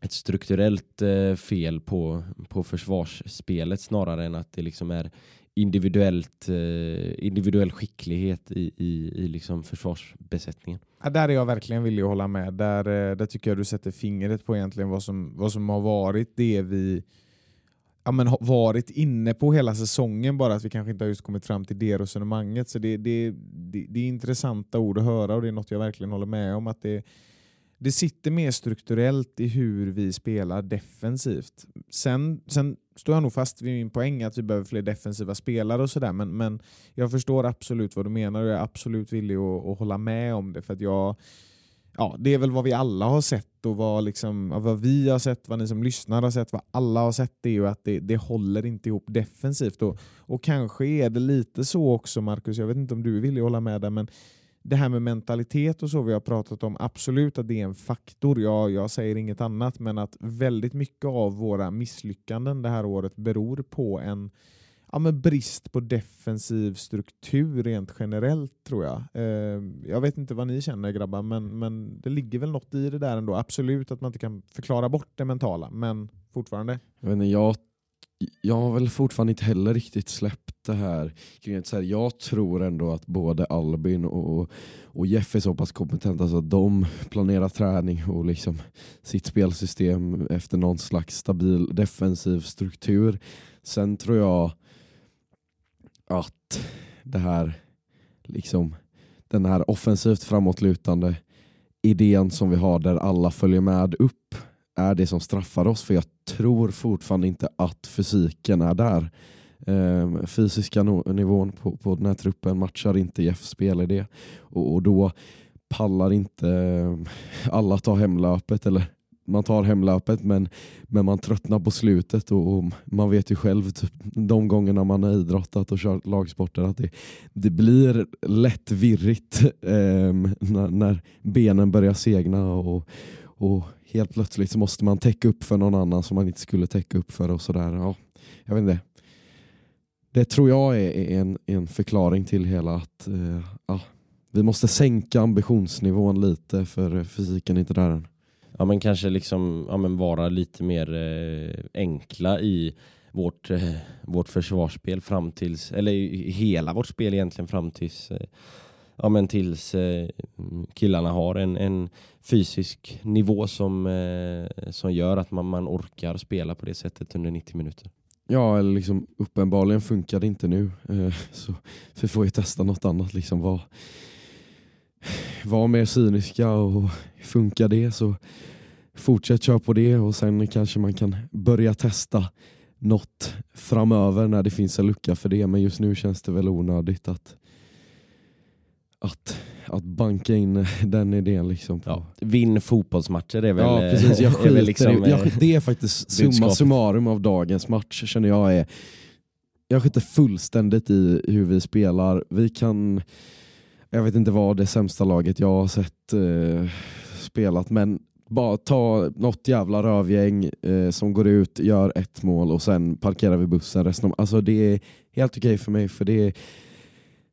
ett strukturellt eh, fel på, på försvarsspelet snarare än att det liksom är individuellt, eh, individuell skicklighet i, i, i liksom försvarsbesättningen. Ja, där är jag verkligen villig att hålla med. Där, där tycker jag du sätter fingret på egentligen vad som, vad som har varit det vi ja, men har varit inne på hela säsongen, bara att vi kanske inte har just kommit fram till det resonemanget. Så det, det, det, det är intressanta ord att höra, och det är något jag verkligen håller med om, att det Det sitter mer strukturellt i hur vi spelar defensivt. Sen, sen står jag nog fast vid min poäng att vi behöver fler defensiva spelare och sådär. Men, men jag förstår absolut vad du menar, och jag är absolut villig att, att hålla med om det. För att jag, ja, det är väl vad vi alla har sett, och vad, liksom, vad vi har sett, vad ni som lyssnar har sett, vad alla har sett. Det är ju att det, det håller inte ihop defensivt. Och, och kanske är det lite så också, Marcus. Jag vet inte om du vill hålla med där, men det här med mentalitet och så vi har pratat om, absolut att det är en faktor. Jag, jag säger inget annat, men att väldigt mycket av våra misslyckanden det här året beror på en ja, men brist på defensiv struktur rent generellt, tror jag. Eh, jag vet inte vad ni känner, grabbar, men, men det ligger väl något i det där ändå. Absolut att man inte kan förklara bort det mentala, men fortfarande. Jag vet inte, jag, jag har väl fortfarande inte heller riktigt släppt det här. Så här, jag tror ändå att både Albin och, och Jeff är så pass kompetenta så att de planerar träning och liksom sitt spelsystem efter någon slags stabil defensiv struktur. Sen tror jag att det här liksom, den här offensivt framåtlutande idén som vi har där alla följer med upp är det som straffar oss, för jag tror fortfarande inte att fysiken är där. Um, fysiska no- nivån på, på den här truppen matchar inte Jeffs spelidé, och, och då pallar inte um, alla ta hemlöpet, eller man tar hemlöpet men, men man tröttnar på slutet, och, och man vet ju själv typ, de gångerna man har idrottat och kört lagsporter, att det, det blir lätt virrigt um, när, när benen börjar segna och, och helt plötsligt så måste man täcka upp för någon annan som man inte skulle täcka upp för och sådär. Ja, jag vet inte. Det tror jag är en, en förklaring till hela att eh, ja, vi måste sänka ambitionsnivån lite för fysiken inte där än. Ja, men kanske liksom ja, men vara lite mer eh, enkla i vårt, eh, vårt försvarsspel fram tills, eller hela vårt spel egentligen fram tills, eh, ja, men tills eh, killarna har en, en fysisk nivå som, eh, som gör att man, man orkar spela på det sättet under nittio minuter. Ja, eller liksom uppenbarligen funkar det inte nu. Eh, så vi får ju testa något annat. Liksom vara var mer cyniska och funkar det så fortsätt köra på det. Och sen kanske man kan börja testa något framöver när det finns en lucka för det. Men just nu känns det väl onödigt att, att, att banka in den idén. Liksom på. Ja, vinn fotbollsmatcher är väl... Ja, precis. Jag skiter, är väl liksom, jag, det är faktiskt summa summarum av dagens match, känner jag. Är, jag skiter fullständigt i hur vi spelar. Vi kan... Jag vet inte vad det sämsta laget jag har sett eh, spelat. Men bara ta något jävla rövgäng eh, som går ut, gör ett mål och sen parkerar vi bussen. Resten om, alltså det är helt okej för mig. För det är,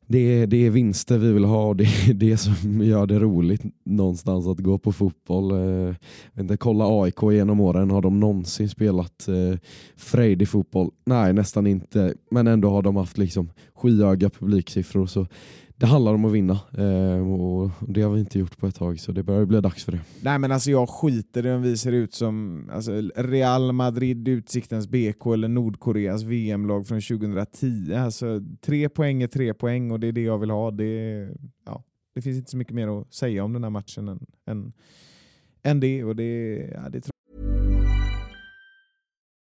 det är, det är vinster vi vill ha. Och det är det som gör det roligt någonstans att gå på fotboll. Eh, inte, kolla A I K genom åren. Har de någonsin spelat eh, frejdig fotboll? Nej, nästan inte. Men ändå har de haft liksom skyhöga publiksiffror så... Det handlar om att vinna eh, och det har vi inte gjort på ett tag så det börjar bli dags för det. Nej, men alltså jag skiter i om vi ser ut som alltså, Real Madrid, Utsiktens B K eller Nordkoreas V M-lag från tjugohundratio. Alltså tre poäng är tre poäng och det är det jag vill ha. Det, ja, det finns inte så mycket mer att säga om den här matchen än, än, än det och det, ja, det tror jag.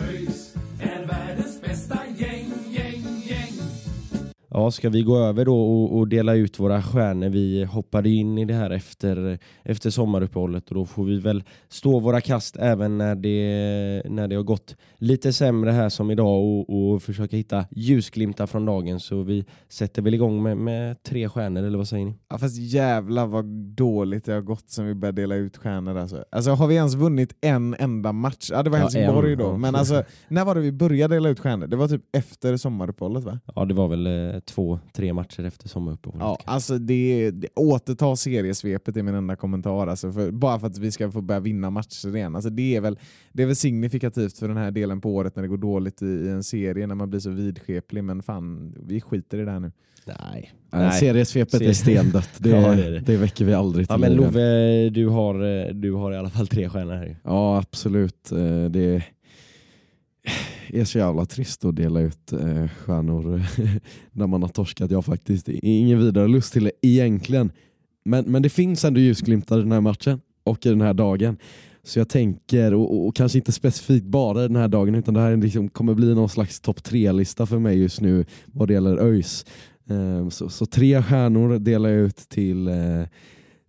ÖIS är världens bästa gäng, gäng, gäng. Ja, ska vi gå över då och, och dela ut våra stjärnor? Vi hoppade in i det här efter, efter sommaruppehållet och då får vi väl stå våra kast även när det, när det har gått lite sämre här som idag och, och försöka hitta ljusglimtar från dagen. Så vi sätter väl igång med, med tre stjärnor, eller vad säger ni? Ja, fast jävla vad dåligt det har gått som vi började dela ut stjärnor. Alltså, alltså har vi ens vunnit en enda match? Ja, det var Helsingborg ja, då. Ja. Men alltså, när var det vi började dela ut stjärnor? Det var typ efter sommaruppehållet, va? Ja, det var väl... två, tre matcher efter sommaruppehållet. Ja, alltså det, det återtar seriesvepet i min enda kommentar. Alltså för, bara för att vi ska få börja vinna matcher igen. Alltså det är väl, det är väl signifikativt för den här delen på året när det går dåligt i, i en serie, när man blir så vidskeplig, men fan, vi skiter i det här nu. Nej. Nej. Seriesvepet är stendött. Det, ja, det, det. det väcker vi aldrig till. Ja, men Love, du har, du har i alla fall tre stjärnor här. Ja, absolut. Det är är så jävla trist att dela ut eh, stjärnor när man har torskat. Jag faktiskt ingen vidare lust till det egentligen. Men, men det finns ändå ljusglimtar i den här matchen och i den här dagen. Så jag tänker, och, och kanske inte specifikt bara den här dagen, utan det här liksom kommer bli någon slags topp tre-lista för mig just nu vad det gäller ÖIS. Eh, så, så tre stjärnor delar jag ut till... Eh,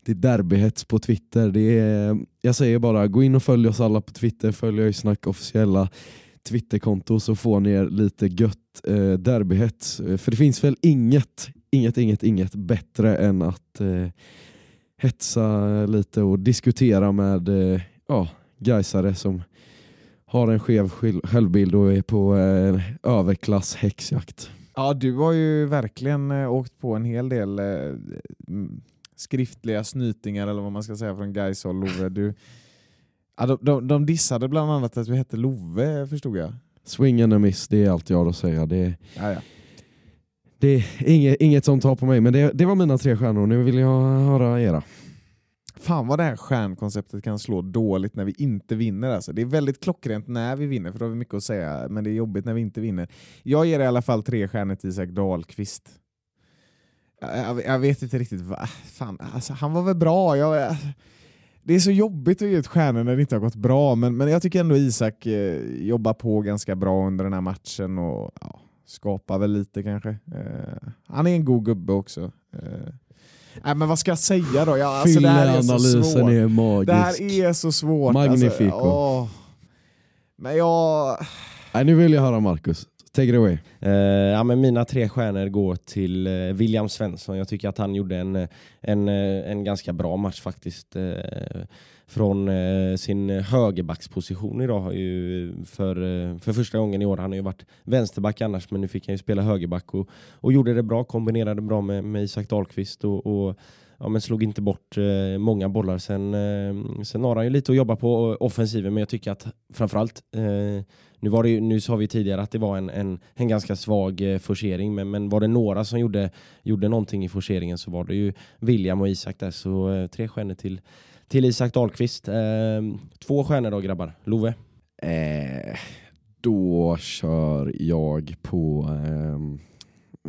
Det är derbyhets på Twitter. Det är, jag säger bara, gå in och följ oss alla på Twitter. Följ Öjsnack officiella Twitterkonto så får ni er lite gött eh, derbyhets. För det finns väl inget, inget, inget, inget bättre än att eh, hetsa lite och diskutera med eh, ja, gaisare som har en skev självbild och är på eh, överklass häxjakt. Ja, du har ju verkligen eh, åkt på en hel del... Eh, skriftliga snytingar eller vad man ska säga från Gais och Love. Du, ja, de, de, de dissade bland annat att vi hette Love, förstod jag. Swing and a miss, det är allt jag har att säga. Det, Jaja. det är inget, inget som tar på mig, men det, det var mina tre stjärnor. Nu vill jag höra era. Fan vad det här stjärnkonceptet kan slå dåligt när vi inte vinner. Alltså. Det är väldigt klockrent när vi vinner, för då har vi mycket att säga. Men det är jobbigt när vi inte vinner. Jag ger i alla fall tre stjärnor till Isak Dahlqvist. Jag, jag vet inte riktigt vad. Fan, alltså, han var väl bra. Jag, det är så jobbigt att ge ut stjärnor när det inte har gått bra. Men, men jag tycker ändå Isak eh, jobbar på ganska bra under den här matchen. Och ja, skapar väl lite kanske. Eh, han är en god gubbe också. Eh, Nej, men vad ska jag säga då? Jag, alltså, det här är så svårt. Är magisk. Det här är så svårt. Magnifico. Alltså, men jag... Nej, nu vill jag höra Marcus. Take it away. Uh, ja, men mina tre stjärnor går till uh, William Svensson. Jag tycker att han gjorde en, en, en ganska bra match faktiskt. Uh, från uh, sin högerbacksposition idag. Har ju för, uh, för första gången i år. Han har ju varit vänsterback annars, men nu fick han ju spela högerback. Och, och gjorde det bra, kombinerade bra med, med Isak Dahlqvist. Och, och ja, men slog inte bort uh, många bollar. Sen, uh, sen har han ju lite att jobba på offensiven. Men jag tycker att framförallt... Uh, Nu, var det ju, nu sa vi tidigare att det var en, en, en ganska svag eh, forcering. Men, men var det några som gjorde, gjorde någonting i forceringen så var det ju William och Isak där. Så eh, tre stjärnor till, till Isak Dahlqvist. Eh, två stjärnor då, grabbar. Love? Eh, då kör jag på eh,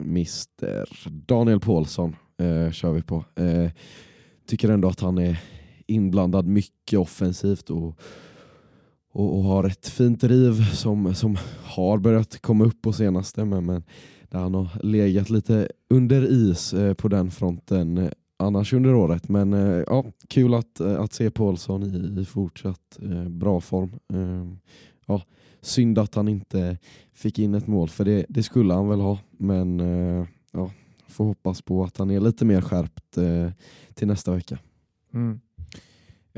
mister Daniel Pålsson. Eh, kör vi på. Eh, tycker ändå att han är inblandad mycket offensivt och... Och, och har ett fint driv som, som har börjat komma upp på senaste. Men, men där han har legat lite under is eh, på den fronten annars under året. Men eh, ja, kul att, att se Pålsson i, i fortsatt eh, bra form. Eh, ja, synd att han inte fick in ett mål. För det, det skulle han väl ha. Men eh, ja, får hoppas på att han är lite mer skärpt eh, till nästa vecka. Mm.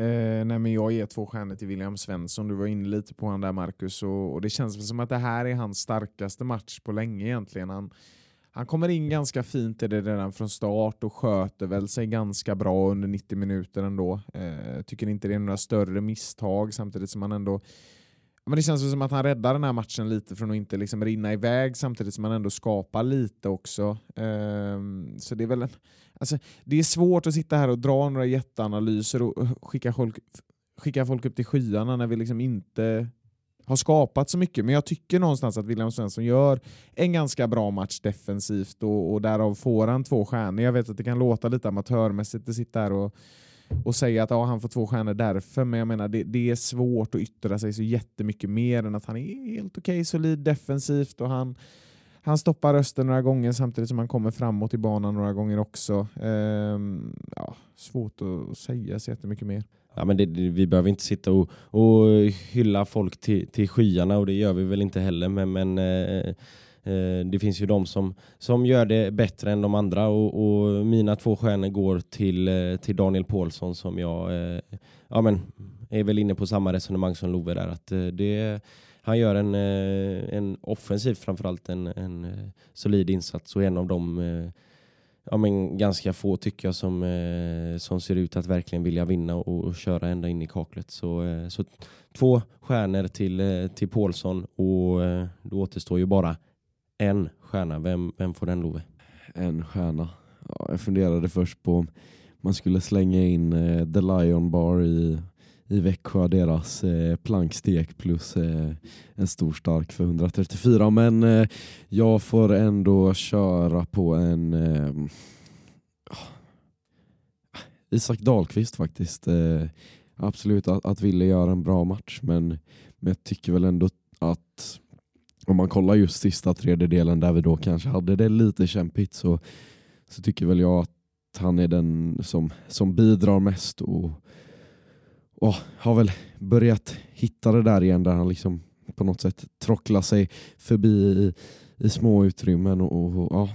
Eh, nej, men jag ger två stjärnor till William Svensson. Du var inne lite på han där, Marcus, och, och det känns som att det här är hans starkaste match på länge egentligen. Han, han kommer in ganska fint i det redan från start och sköter väl sig ganska bra under nittio minuter ändå. Eh, tycker inte det är några större misstag, samtidigt som han ändå... Men det känns som att han räddar den här matchen lite från att inte liksom rinna iväg, samtidigt som han ändå skapar lite också. Um, så det är väl en, alltså, det är svårt att sitta här och dra några jätteanalyser och skicka folk, skicka folk upp till skyarna när vi liksom inte har skapat så mycket. Men jag tycker någonstans att William Svensson gör en ganska bra match defensivt och, och därav får han två stjärnor. Jag vet att det kan låta lite amatörmässigt att sitta här och Och säga att ja, han får två stjärnor därför. Men jag menar, det, det är svårt att yttra sig så jättemycket mer än att han är helt okej, solid defensivt. Och han, han stoppar Öster några gånger samtidigt som han kommer framåt i banan några gånger också. Ehm, ja, svårt att säga så jättemycket mer. Ja, men det, vi behöver inte sitta och, och hylla folk till, till skyarna, och det gör vi väl inte heller. Men... men eh... det finns ju de som, som gör det bättre än de andra, och, och mina två stjärnor går till, till Daniel Pålsson, som jag eh, ja, men, är väl inne på samma resonemang som Love där, att eh, det, han gör en, eh, en offensiv framförallt en, en solid insats, och en av de eh, ja, men, ganska få tycker jag som, eh, som ser ut att verkligen vilja vinna och, och köra ända in i kaklet. Så, eh, så två stjärnor till, till Pålsson, och eh, då återstår ju bara en stjärna. Vem, vem får den, Love? En stjärna. Ja, jag funderade först på om man skulle slänga in eh, The Lion Bar i, i Växjö. Deras eh, plankstek plus eh, en stor stark för hundratrettiofyra. Men eh, jag får ändå köra på en... Eh, Isak Dahlqvist faktiskt. Eh, absolut att, att Ville göra en bra match. Men, men jag tycker väl ändå att... Om man kollar just sista tredjedelen där vi då kanske hade det lite kämpigt, så, så tycker väl jag att han är den som, som bidrar mest och, och har väl börjat hitta det där igen, där han liksom på något sätt trocklar sig förbi i, i små utrymmen och, och, och ja,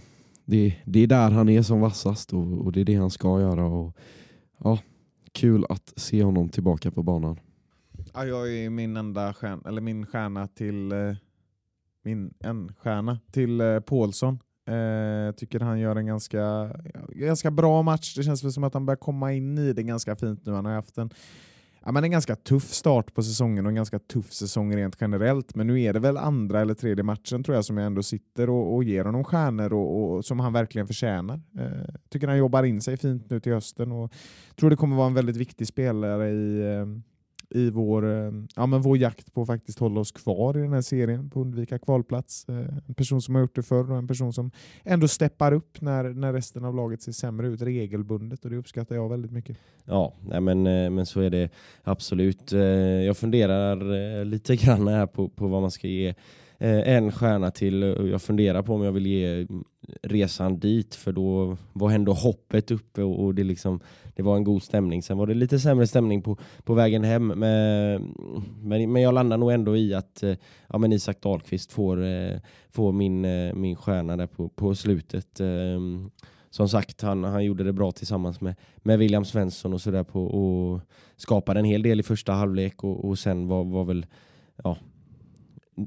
det, det är där han är som vassast och, och det är det han ska göra, och ja, kul att se honom tillbaka på banan. Ja, jag är min enda stjärna, eller min stjärna till... Min en stjärna till eh, Pålsson. Eh, tycker han gör en ganska, ganska bra match. Det känns väl som att han börjar komma in i det ganska fint nu. Han har haft en, ja, men en ganska tuff start på säsongen och en ganska tuff säsong rent generellt. Men nu är det väl andra eller tredje matchen, tror jag, som jag ändå sitter och, och ger honom stjärnor och, och som han verkligen förtjänar. Eh, tycker han jobbar in sig fint nu till hösten och tror det kommer vara en väldigt viktig spelare i... Eh, i vår, ja, men vår jakt på att faktiskt hålla oss kvar i den här serien, på undvika kvalplats. En person som har gjort det förr och en person som ändå steppar upp när, när resten av laget ser sämre ut regelbundet, och det uppskattar jag väldigt mycket. Ja, nej men, men så är det absolut. Jag funderar lite grann här på, på vad man ska ge en stjärna till. Jag funderar på om jag vill ge resan dit, för då var ändå hoppet uppe och det, liksom, det var en god stämning. Sen var det lite sämre stämning på, på vägen hem, men, men, men jag landar nog ändå i att ja, men Isak Dahlqvist får, får min, min stjärna där på, på slutet. Som sagt, han, han gjorde det bra tillsammans med, med William Svensson och sådär, på och skapade en hel del i första halvlek och, och sen var, var väl ja,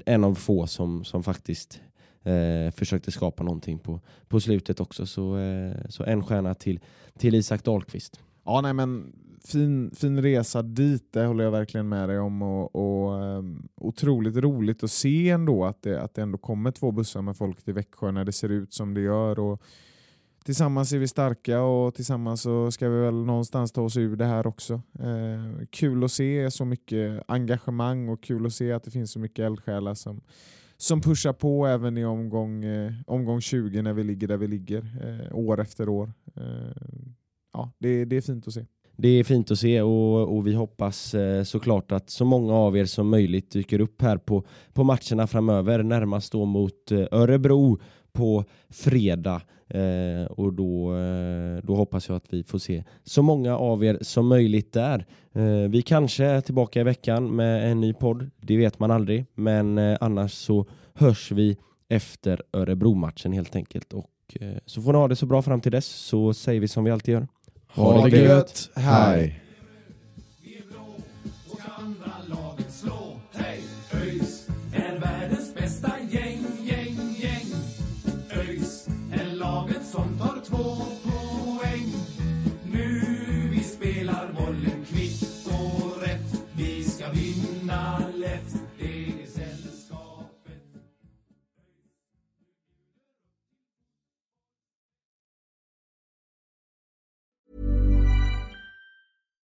en av få som, som faktiskt eh, försökte skapa någonting på, på slutet också. Så, eh, så en stjärna till, till Isak Dahlqvist. Ja, nej men fin, fin resa dit, det håller jag verkligen med dig om. Och, och um, otroligt roligt att se ändå att det, att det ändå kommer två bussar med folk till Växjö när det ser ut som det gör. Och tillsammans är vi starka och tillsammans så ska vi väl någonstans ta oss ur det här också. Eh, kul att se så mycket engagemang och kul att se att det finns så mycket eldsjälar som, som pushar på även i omgång, eh, omgång tjugo när vi ligger där vi ligger. Eh, år efter år. Eh, ja, det, det är fint att se. Det är fint att se och, och vi hoppas eh, såklart att så många av er som möjligt dyker upp här på, på matcherna framöver. Närmast då mot eh, Örebro på fredag. Eh, och då, eh, då hoppas jag att vi får se så många av er som möjligt där. Eh, vi kanske är tillbaka i veckan med en ny podd. Det vet man aldrig. Men eh, annars så hörs vi efter Örebro-matchen helt enkelt. Och eh, så får ni ha det så bra fram till dess. Så säger vi som vi alltid gör. Ha, ha det gött! Hej! Vi är blå och kan andra laget slå. Hej! ÖIS är världens bästa gäng, gäng, gäng. ÖIS är laget som tar två poäng. Nu vi spelar bollen kvitt och rätt. Vi ska vinna lätt. Det är sällskapet.